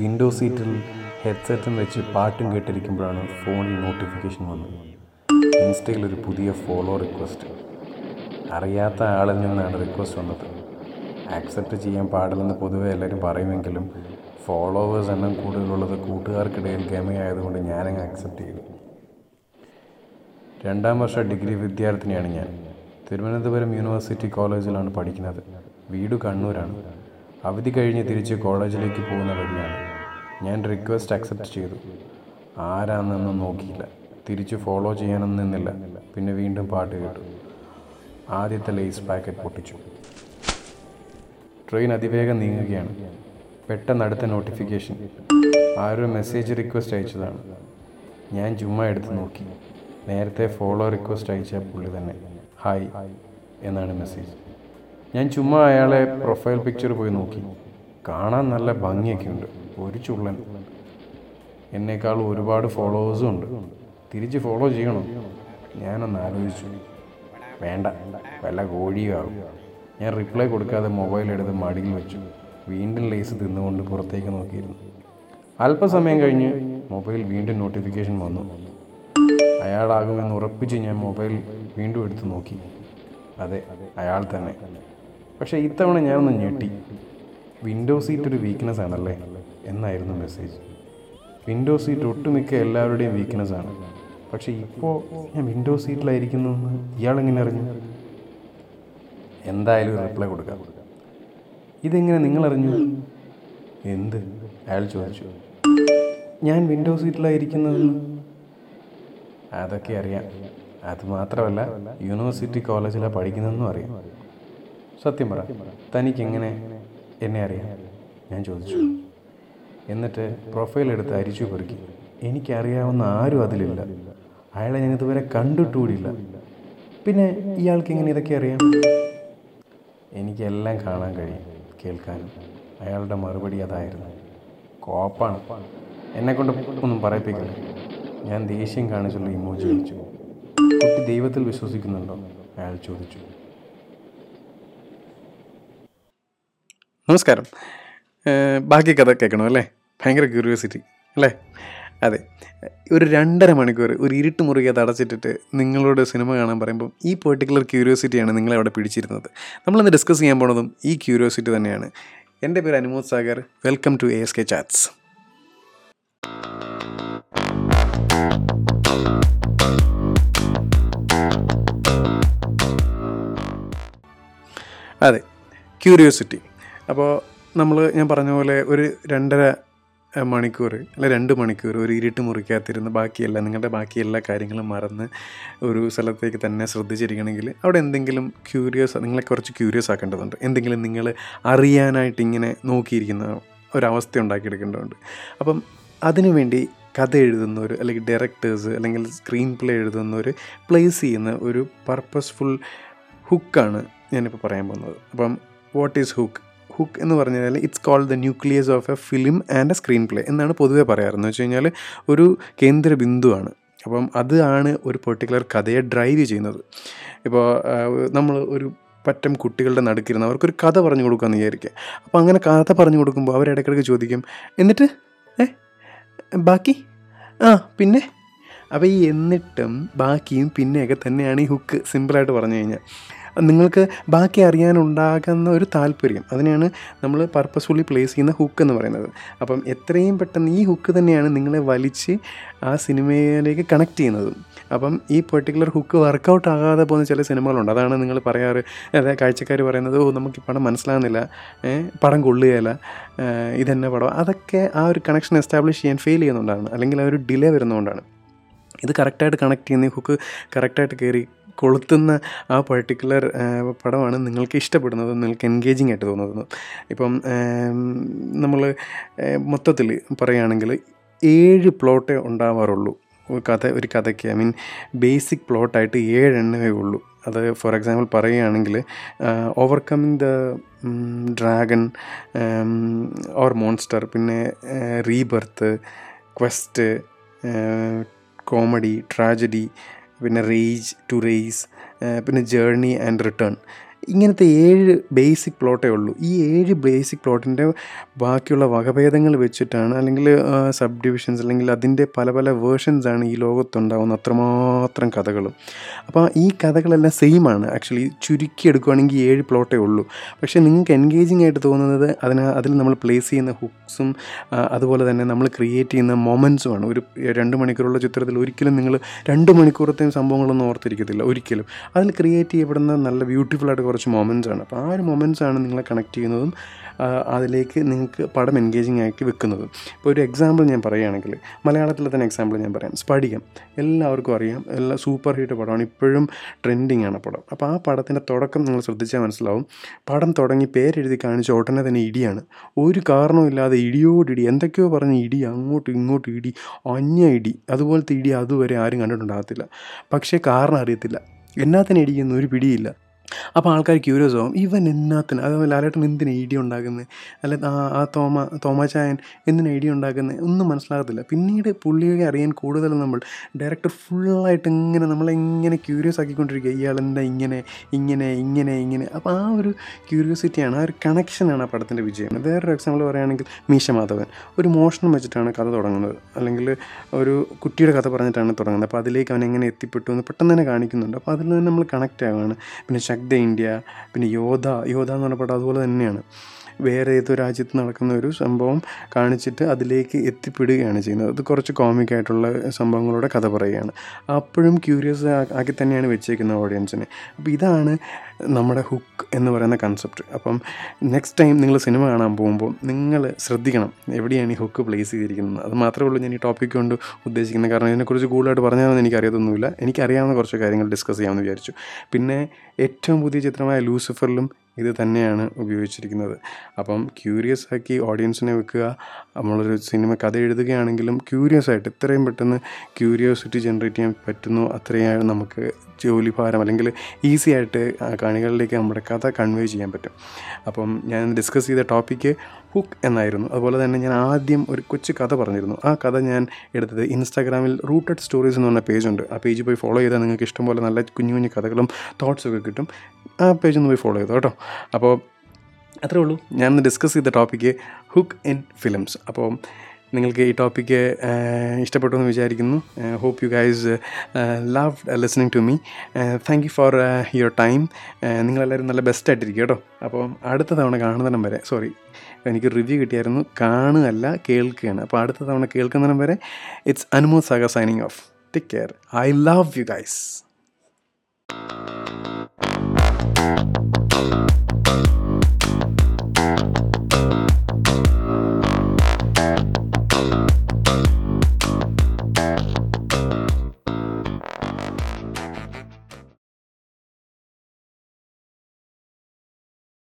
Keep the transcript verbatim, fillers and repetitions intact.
Window സീറ്റിൽ ഹെഡ്സെറ്റും വെച്ച് പാട്ടും കേട്ടിരിക്കുമ്പോഴാണ് ഫോണിൽ നോട്ടിഫിക്കേഷൻ വന്നത്. ഇൻസ്റ്റയിലൊരു പുതിയ ഫോളോ റിക്വസ്റ്റ്. അറിയാത്ത ആളിൽ നിന്നാണ് റിക്വസ്റ്റ് വന്നത്. ആക്സെപ്റ്റ് ചെയ്യാൻ പാടില്ലെന്ന് പൊതുവെ എല്ലാവരും പറയുമെങ്കിലും ഫോളോവേഴ്സ് എണ്ണം കൂടുതലുള്ളത് കൂട്ടുകാർക്കിടയിൽ ഗമയായതുകൊണ്ട് ഞാനങ്ങ് ആക്സെപ്റ്റ് ചെയ്തു. രണ്ടാം വർഷ ഡിഗ്രി വിദ്യാർത്ഥിനിയാണ് ഞാൻ. തിരുവനന്തപുരം യൂണിവേഴ്സിറ്റി കോളേജിലാണ് പഠിക്കുന്നത്. വീട് കണ്ണൂരാണ്. അവധി കഴിഞ്ഞ് തിരിച്ച് കോളേജിലേക്ക് പോകുന്ന വഴിയാണ് ഞാൻ റിക്വസ്റ്റ് ആക്സെപ്റ്റ് ചെയ്തു. ആരാണെന്നൊന്നും നോക്കിയില്ല, തിരിച്ച് ഫോളോ ചെയ്യാനൊന്നും നിന്നില്ല. പിന്നെ വീണ്ടും പാട്ട് കേട്ടു. ആദ്യത്തെ ലേസ് പാക്കറ്റ് പൊട്ടിച്ചു. ട്രെയിൻ അതിവേഗം നീങ്ങുകയാണ്. പെട്ടെന്ന് അടുത്ത നോട്ടിഫിക്കേഷൻ. ആരോ മെസ്സേജ് റിക്വസ്റ്റ് അയച്ചതാണ്. ഞാൻ ചുമ്മാ എടുത്ത് നോക്കി. നേരത്തെ ഫോളോ റിക്വസ്റ്റ് അയച്ച പുള്ളി തന്നെ. ഹായ് എന്നാണ് മെസ്സേജ്. ഞാൻ ചുമ്മാ അയാളെ പ്രൊഫൈൽ പിക്ചർ പോയി നോക്കി. കാണാൻ നല്ല ഭംഗിയൊക്കെ ഉണ്ട്. ഒരു ചുള്ളൻ. എന്നേക്കാൾ ഒരുപാട് ഫോളോവേഴ്സും ഉണ്ട്. തിരിച്ച് ഫോളോ ചെയ്യണോ? ഞാനൊന്ന് ആലോചിച്ചു. വേണ്ട, വല്ല കോഴിയാകും. ഞാൻ റിപ്ലൈ കൊടുക്കാതെ മൊബൈൽ എടുത്ത് മടിയിൽ വെച്ചു. വീണ്ടും ലേസ് തിന്നുകൊണ്ട് പുറത്തേക്ക് നോക്കിയിരുന്നു. അല്പസമയം കഴിഞ്ഞ് മൊബൈൽ വീണ്ടും നോട്ടിഫിക്കേഷൻ വന്നു. അയാളാകുമെന്ന് ഉറപ്പിച്ച് ഞാൻ മൊബൈൽ വീണ്ടും എടുത്ത് നോക്കി. അതെ, അയാൾ തന്നെ. പക്ഷേ ഇത്തവണ ഞാനൊന്ന് ഞെട്ടി. വിൻഡോ സീറ്റ് ഒരു വീക്ക്നെസ് ആണല്ലേ എന്നായിരുന്നു മെസ്സേജ്. വിൻഡോ സീറ്റ് ഒട്ടുമിക്ക എല്ലാവരുടെയും വീക്ക്നെസ് ആണ്. പക്ഷേ ഇപ്പോൾ ഞാൻ വിൻഡോ സീറ്റിലായിരിക്കുന്നു എന്ന് ഇയാളെങ്ങനെ അറിഞ്ഞു? എന്തായാലും റിപ്ലൈ കൊടുക്കാം. ഇതെങ്ങനെ നിങ്ങളറിഞ്ഞു? എന്ത്? അയാൾ ചോദിച്ചു. ഞാൻ വിൻഡോ സീറ്റിലായിരിക്കുന്നതെന്ന്. അതൊക്കെ അറിയാം. അതുമാത്രമല്ല, യൂണിവേഴ്സിറ്റി കോളേജിലാണ് പഠിക്കുന്നതെന്നും അറിയാം. സത്യം പറ, തനിക്കെങ്ങനെ എന്നെ അറിയാം? ഞാൻ ചോദിച്ചു. എന്നിട്ട് പ്രൊഫൈൽ എടുത്ത് അരിച്ചു പെറുക്കി. എനിക്കറിയാവുന്ന ആരും അതിലില്ല. അയാളെ ഞാൻ ഇതുവരെ കണ്ടിട്ടുകൂടിയില്ല. പിന്നെ ഇയാൾക്ക് എങ്ങനെ ഇതൊക്കെ അറിയാം? എനിക്കെല്ലാം കാണാൻ കഴിയും, കേൾക്കാനും. അയാളുടെ മറുപടി അതായിരുന്നു. കോപ്പാണ്. എന്നെക്കൊണ്ട് ഒന്നും പറയിപ്പിക്കില്ല. ഞാൻ ദേഷ്യം കാണിച്ചുള്ള ഇമോജി അയച്ചു. കുട്ടി ദൈവത്തിൽ വിശ്വസിക്കുന്നുണ്ടോ? അയാൾ ചോദിച്ചു. നമസ്കാരം. ബാക്കി കഥ കേൾക്കണോ അല്ലേ? ഭയങ്കര ക്യൂരിയോസിറ്റി അല്ലേ? അതെ, ഒരു രണ്ടര മണിക്കൂർ ഒരു ഇരുട്ട് മുറികെ തടച്ചിട്ടിട്ട് നിങ്ങളോട് സിനിമ കാണാൻ പറയുമ്പം ഈ പെർട്ടിക്കുലർ ക്യൂരിയോസിറ്റിയാണ് നിങ്ങളെ അവിടെ പിടിച്ചിരുന്നത്. നമ്മളന്ന് ഡിസ്കസ് ചെയ്യാൻ പോണതും ഈ ക്യൂരിയോസിറ്റി തന്നെയാണ്. എൻ്റെ പേര് Anumod Sagar. Welcome to A S K chats. അതെ, ക്യൂരിയോസിറ്റി. അപ്പോൾ നമ്മൾ ഞാൻ പറഞ്ഞ പോലെ ഒരു രണ്ടര മണിക്കൂർ അല്ല രണ്ട് മണിക്കൂർ ഒരു ഇരുട്ട് മുറിക്കാത്തിരുന്ന് ബാക്കിയെല്ലാം നിങ്ങളുടെ ബാക്കി എല്ലാ കാര്യങ്ങളും മറന്ന് ഒരു സ്ഥലത്തേക്ക് തന്നെ ശ്രദ്ധിച്ചിരിക്കണമെങ്കിൽ അവിടെ എന്തെങ്കിലും ക്യൂരിയസ് നിങ്ങളെ കുറച്ച് ക്യൂരിയസ് ആക്കേണ്ടതുണ്ട്. എന്തെങ്കിലും നിങ്ങൾ അറിയാനായിട്ട് ഇങ്ങനെ നോക്കിയിരിക്കുന്ന ഒരവസ്ഥ ഉണ്ടാക്കിയെടുക്കേണ്ടതുണ്ട്. അപ്പം അതിനുവേണ്ടി കഥ എഴുതുന്നവർ അല്ലെങ്കിൽ ഡയറക്ടേഴ്സ് അല്ലെങ്കിൽ സ്ക്രീൻ പ്ലേ എഴുതുന്നവർ പ്ലേസ് ചെയ്യുന്ന ഒരു പർപ്പസ്ഫുൾ ഹുക്കാണ് ഞാനിപ്പോൾ പറയാൻ പോകുന്നത്. അപ്പം വാട്ട് ഈസ് ഹുക്ക്? ഹുക്ക് എന്ന് പറഞ്ഞു കഴിഞ്ഞാൽ it's called the nucleus of a film and a screenplay എന്നാണ് പൊതുവെ പറയാറെന്ന് വെച്ച് കഴിഞ്ഞാൽ ഒരു കേന്ദ്ര ബിന്ദുവാണ്. അപ്പം അതാണ് ഒരു പെർട്ടിക്കുലർ കഥയെ ഡ്രൈവ് ചെയ്യുന്നത്. ഇപ്പോൾ നമ്മൾ ഒരു പറ്റം കുട്ടികളുടെ നടുക്കിരുന്ന് അവർക്കൊരു കഥ പറഞ്ഞു കൊടുക്കുകയെന്ന് വിചാരിക്കുക. അപ്പോൾ അങ്ങനെ കഥ പറഞ്ഞു കൊടുക്കുമ്പോൾ അവർ ഇടയ്ക്കിടയ്ക്ക് ചോദിക്കും, എന്നിട്ട് ഏ ബാക്കി ആ പിന്നെ. അപ്പോൾ ഈ എന്നിട്ടും ബാക്കിയും പിന്നെയൊക്കെ തന്നെയാണ് ഈ ഹുക്ക്. സിമ്പിളായിട്ട് പറഞ്ഞു കഴിഞ്ഞാൽ നിങ്ങൾക്ക് ബാക്കി അറിയാനുണ്ടാകുന്ന ഒരു താല്പര്യം, അതിനെയാണ് നമ്മൾ പർപ്പസ്ഫുള്ളി പ്ലേസ് ചെയ്യുന്ന ഹുക്ക് എന്ന് പറയുന്നത്. അപ്പം എത്രയും പെട്ടെന്ന് ഈ ഹുക്ക് തന്നെയാണ് നിങ്ങളെ വലിച്ച് ആ സിനിമയിലേക്ക് കണക്ട് ചെയ്യുന്നത്. അപ്പം ഈ പെർട്ടിക്കുലർ ഹുക്ക് വർക്കൗട്ട് ആകാതെ പോകുന്ന ചില സിനിമകളുണ്ട്. അതാണ് നിങ്ങൾ പറയാറ്, അതായത് കാഴ്ചക്കാർ പറയുന്നത്, ഓ നമുക്ക് ഈ പടം മനസ്സിലാകുന്നില്ല, പടം കൊള്ളുകയില്ല, ഇതെന്നെ പടം. അതൊക്കെ ആ ഒരു കണക്ഷൻ എസ്റ്റാബ്ലിഷ് ചെയ്യാൻ ഫെയിൽ ചെയ്യുന്നതുകൊണ്ടാണ്, അല്ലെങ്കിൽ ആ ഒരു ഡിലേ വരുന്നതുകൊണ്ടാണ്. ഇത് കറക്റ്റായിട്ട് കണക്ട് ചെയ്യുന്ന ഹുക്ക് കറക്റ്റായിട്ട് കയറി കൊളുത്തുന്ന ആ പർട്ടിക്കുലർ പടമാണ് നിങ്ങൾക്ക് ഇഷ്ടപ്പെടുന്നത്, നിങ്ങൾക്ക് എൻഗേജിങ് ആയിട്ട് തോന്നുന്നത്. ഇപ്പം നമ്മൾ മൊത്തത്തിൽ പറയുകയാണെങ്കിൽ ഏഴ് പ്ലോട്ടേ ഉണ്ടാവാറുള്ളൂ കഥ ഒരു കഥയ്ക്ക്. ഐ മീൻ ബേസിക് പ്ലോട്ടായിട്ട് ഏഴെണ്ണമേ ഉള്ളൂ. അത് ഫോർ എക്സാമ്പിൾ പറയുകയാണെങ്കിൽ overcoming the dragon or monster, പിന്നെ റീബർത്ത്, ക്വസ്റ്റ്, കോമഡി, ട്രാജഡി, പിന്നെ റേജ് ടു റേസ്, പിന്നെ ജേർണി ആൻഡ് റിട്ടേൺ. ഇങ്ങനത്തെ ഏഴ് ബേസിക് പ്ലോട്ടേ ഉള്ളൂ. ഈ ഏഴ് ബേസിക് പ്ലോട്ടിൻ്റെ ബാക്കിയുള്ള വകഭേദങ്ങൾ വെച്ചിട്ടാണ്, അല്ലെങ്കിൽ സബ് ഡിവിഷൻസ്, അല്ലെങ്കിൽ അതിൻ്റെ പല പല വേർഷൻസാണ് ഈ ലോകത്തുണ്ടാകുന്ന, അത്രമാത്രം കഥകളും. അപ്പോൾ ഈ കഥകളെല്ലാം സെയിമാണ്. ആക്ച്വലി ചുരുക്കി എടുക്കുകയാണെങ്കിൽ ഏഴ് പ്ലോട്ടേ ഉള്ളൂ. പക്ഷേ നിങ്ങൾക്ക് എൻഗേജിങ് ആയിട്ട് തോന്നുന്നത് അതിന് അതിൽ നമ്മൾ പ്ലേസ് ചെയ്യുന്ന ഹുക്സും അതുപോലെ തന്നെ നമ്മൾ ക്രിയേറ്റ് ചെയ്യുന്ന മൊമെൻറ്റ്സുമാണ്. ഒരു രണ്ട് മണിക്കൂറുള്ള ചിത്രത്തിൽ ഒരിക്കലും നിങ്ങൾ രണ്ട് മണിക്കൂറത്തെയും സംഭവങ്ങളൊന്നും ഓർത്തിരിക്കത്തില്ല ഒരിക്കലും. അതിൽ ക്രിയേറ്റ് ചെയ്യപ്പെടുന്ന നല്ല ബ്യൂട്ടിഫുള്ളായിട്ട് കുറച്ച് മൊമെൻറ്റ്സാണ്. അപ്പോൾ ആ ഒരു മൊമെൻറ്റ്സാണ് നിങ്ങളെ കണക്ട് ചെയ്യുന്നതും അതിലേക്ക് നിങ്ങൾക്ക് പടം എൻഗേജിങ് ആക്കി വെക്കുന്നതും. ഇപ്പോൾ ഒരു എക്സാമ്പിൾ ഞാൻ പറയുകയാണെങ്കിൽ, മലയാളത്തിലെ തന്നെ എക്സാമ്പിൾ ഞാൻ പറയാം. സ്പടികം എല്ലാവർക്കും അറിയാം, എല്ലാ സൂപ്പർ ഹിറ്റ് പടമാണ്, ഇപ്പോഴും ട്രെൻഡിങ് ആണ് പടം. അപ്പോൾ ആ പടത്തിൻ്റെ തുടക്കം നിങ്ങൾ ശ്രദ്ധിച്ചാൽ മനസ്സിലാവും. പടം തുടങ്ങി പേരെഴുതി കാണിച്ച ഉടനെ തന്നെ ഇടിയാണ്. ഒരു കാരണവുമില്ലാതെ ഇടിയോടിടി, എന്തൊക്കെയോ പറഞ്ഞ് ഇടി, അങ്ങോട്ടും ഇങ്ങോട്ടും ഇടി, അന്യ ഇടി. അതുപോലത്തെ ഇടി അതുവരെ ആരും കണ്ടിട്ടുണ്ടാകത്തില്ല. പക്ഷേ കാരണം അറിയത്തില്ല, എന്നാത്തിന് ഇടിയെന്ന് ഒരു പിടിയില്ല. അപ്പോൾ ആൾക്കാർ ക്യൂരിയസ് ആകും, ഇവൻ എന്നാത്തിന്, അതേപോലെ ലാലേട്ടൻ എന്തിനാണ് ഐഡിയ ഉണ്ടാക്കുന്നത്, അല്ലെ ആ തോമ തോമാചായൻ എന്തിനാണ് ഐഡിയ ഉണ്ടാക്കുന്നത്, ഒന്നും മനസ്സിലാകത്തില്ല. പിന്നീട് പുള്ളിയെ അറിയാൻ കൂടുതൽ നമ്മൾ ഡയറക്ടർ ഫുള്ളായിട്ട് ഇങ്ങനെ നമ്മളെങ്ങനെ ക്യൂരിയസ് ആക്കിക്കൊണ്ടിരിക്കുക, ഇയാളെന്താ ഇങ്ങനെ ഇങ്ങനെ ഇങ്ങനെ ഇങ്ങനെ. അപ്പോൾ ആ ഒരു ക്യൂരിയോസിറ്റിയാണ്, ആ ഒരു കണക്ഷനാണ് ആ പടത്തിൻ്റെ വിജയം. വേറൊരു എക്സാമ്പിൾ പറയുകയാണെങ്കിൽ മീശ മാധവൻ ഒരു മോഷണം വെച്ചിട്ടാണ് കഥ തുടങ്ങുന്നത്, അല്ലെങ്കിൽ ഒരു കുട്ടിയുടെ കഥ പറഞ്ഞിട്ടാണ് തുടങ്ങുന്നത്. അപ്പോൾ അതിലേക്ക് അവൻ എങ്ങനെ എത്തിപ്പെട്ടു എന്ന് പെട്ടെന്ന് തന്നെ കാണിക്കുന്നുണ്ട്. അപ്പോൾ അതിൽ നിന്ന് നമ്മൾ കണക്റ്റ് ആവുകയാണ്. പിന്നെ ദ ഇന്ത്യ, പിന്നെ യോധ യോധ എന്ന് പറഞ്ഞ പടം അതുപോലെ തന്നെയാണ്. വേറെ ഏതോ രാജ്യത്ത് നടക്കുന്ന ഒരു സംഭവം കാണിച്ചിട്ട് അതിലേക്ക് എത്തിപ്പെടുകയാണ് ചെയ്യുന്നത്. അത് കുറച്ച് കോമിക്കായിട്ടുള്ള സംഭവങ്ങളുടെ കഥ പറയുകയാണ്. അപ്പോഴും ക്യൂരിയസ് ആക്കി തന്നെയാണ് വെച്ചേക്കുന്നത് ഓഡിയൻസിന്. അപ്പോൾ ഇതാണ് നമ്മുടെ ഹുക്ക് എന്ന് പറയുന്ന കൺസെപ്റ്റ്. അപ്പം നെക്സ്റ്റ് ടൈം നിങ്ങൾ സിനിമ കാണാൻ പോകുമ്പോൾ നിങ്ങൾ ശ്രദ്ധിക്കണം എവിടെയാണ് ഈ ഹുക്ക് പ്ലേസ് ചെയ്തിരിക്കുന്നത്. അത് മാത്രമേ ഉള്ളൂ ഞാൻ ഈ ടോപ്പിക് കൊണ്ട് ഉദ്ദേശിക്കുന്നത്. കാരണം ഇതിനെക്കുറിച്ച് കൂടുതലായിട്ട് പറഞ്ഞാൽ എനിക്കറിയത്തൊന്നുമില്ല. എനിക്കറിയാവുന്ന കുറച്ച് കാര്യങ്ങൾ ഡിസ്കസ് ചെയ്യാമെന്ന് വിചാരിച്ചു. പിന്നെ ഏറ്റവും പുതിയ ചിത്രമായ ലൂസിഫറിലും ഇത് തന്നെയാണ് ഉപയോഗിച്ചിരിക്കുന്നത്. അപ്പം ക്യൂരിയസ് ആക്കി ഓഡിയൻസിനെ വെക്കുക. നമ്മളൊരു സിനിമ കഥ എഴുതുകയാണെങ്കിലും ക്യൂരിയസ് ആയിട്ട് എത്രയും പെട്ടെന്ന് ക്യൂരിയോസിറ്റി ജനറേറ്റ് ചെയ്യാൻ പറ്റുന്നു, അത്രയാണ് നമുക്ക് ജോലി ഭാരം അല്ലെങ്കിൽ ഈസി ആയിട്ട് കാണികളിലേക്ക് നമ്മുടെ കഥ കൺവേ ചെയ്യാൻ പറ്റും. അപ്പം ഞാൻ ഡിസ്കസ് ചെയ്ത ടോപ്പിക്ക് ഹുക്ക് എന്നായിരുന്നു. അതുപോലെ തന്നെ ഞാൻ ആദ്യം ഒരു കൊച്ചു കഥ പറഞ്ഞിരുന്നു. ആ കഥ ഞാൻ എടുത്തത് ഇൻസ്റ്റാഗ്രാമിൽ റൂട്ടഡ് സ്റ്റോറീസ് എന്ന് പറഞ്ഞ പേജുണ്ട്. ആ പേജ് പോയി ഫോളോ ചെയ്താൽ നിങ്ങൾക്ക് ഇഷ്ടംപോലെ നല്ല കുഞ്ഞു കുഞ്ഞു കഥകളും തോട്ട്സൊക്കെ കിട്ടും. ആ പേജ് ഒന്ന് പോയി ഫോളോ ചെയ്തോ കേട്ടോ. അപ്പോൾ അത്രേ ഉള്ളൂ ഞാനൊന്ന് ഡിസ്കസ് ചെയ്ത ടോപ്പിക്ക്, ഹുക്ക് ഇൻ ഫിലിംസ്. അപ്പോൾ നിങ്ങൾക്ക് ഈ ടോപ്പിക്ക് ഇഷ്ടപ്പെട്ടു എന്ന് വിചാരിക്കുന്നു. Hope you guys love listening to me. Thank you for your time. നിങ്ങളെല്ലാവരും നല്ല ബെസ്റ്റ് ആയിട്ടിരിക്കും കേട്ടോ. അപ്പോൾ അടുത്ത തവണ കാണുന്നതിനും വരെ, സോറി എനിക്ക് റിവ്യൂ കിട്ടിയായിരുന്നു, കാണുകയല്ല കേൾക്കുകയാണ്. അപ്പോൾ അടുത്ത തവണ കേൾക്കുന്നതിനും വരെ it's Anumod Sagar signing off. Take care. I love you guys.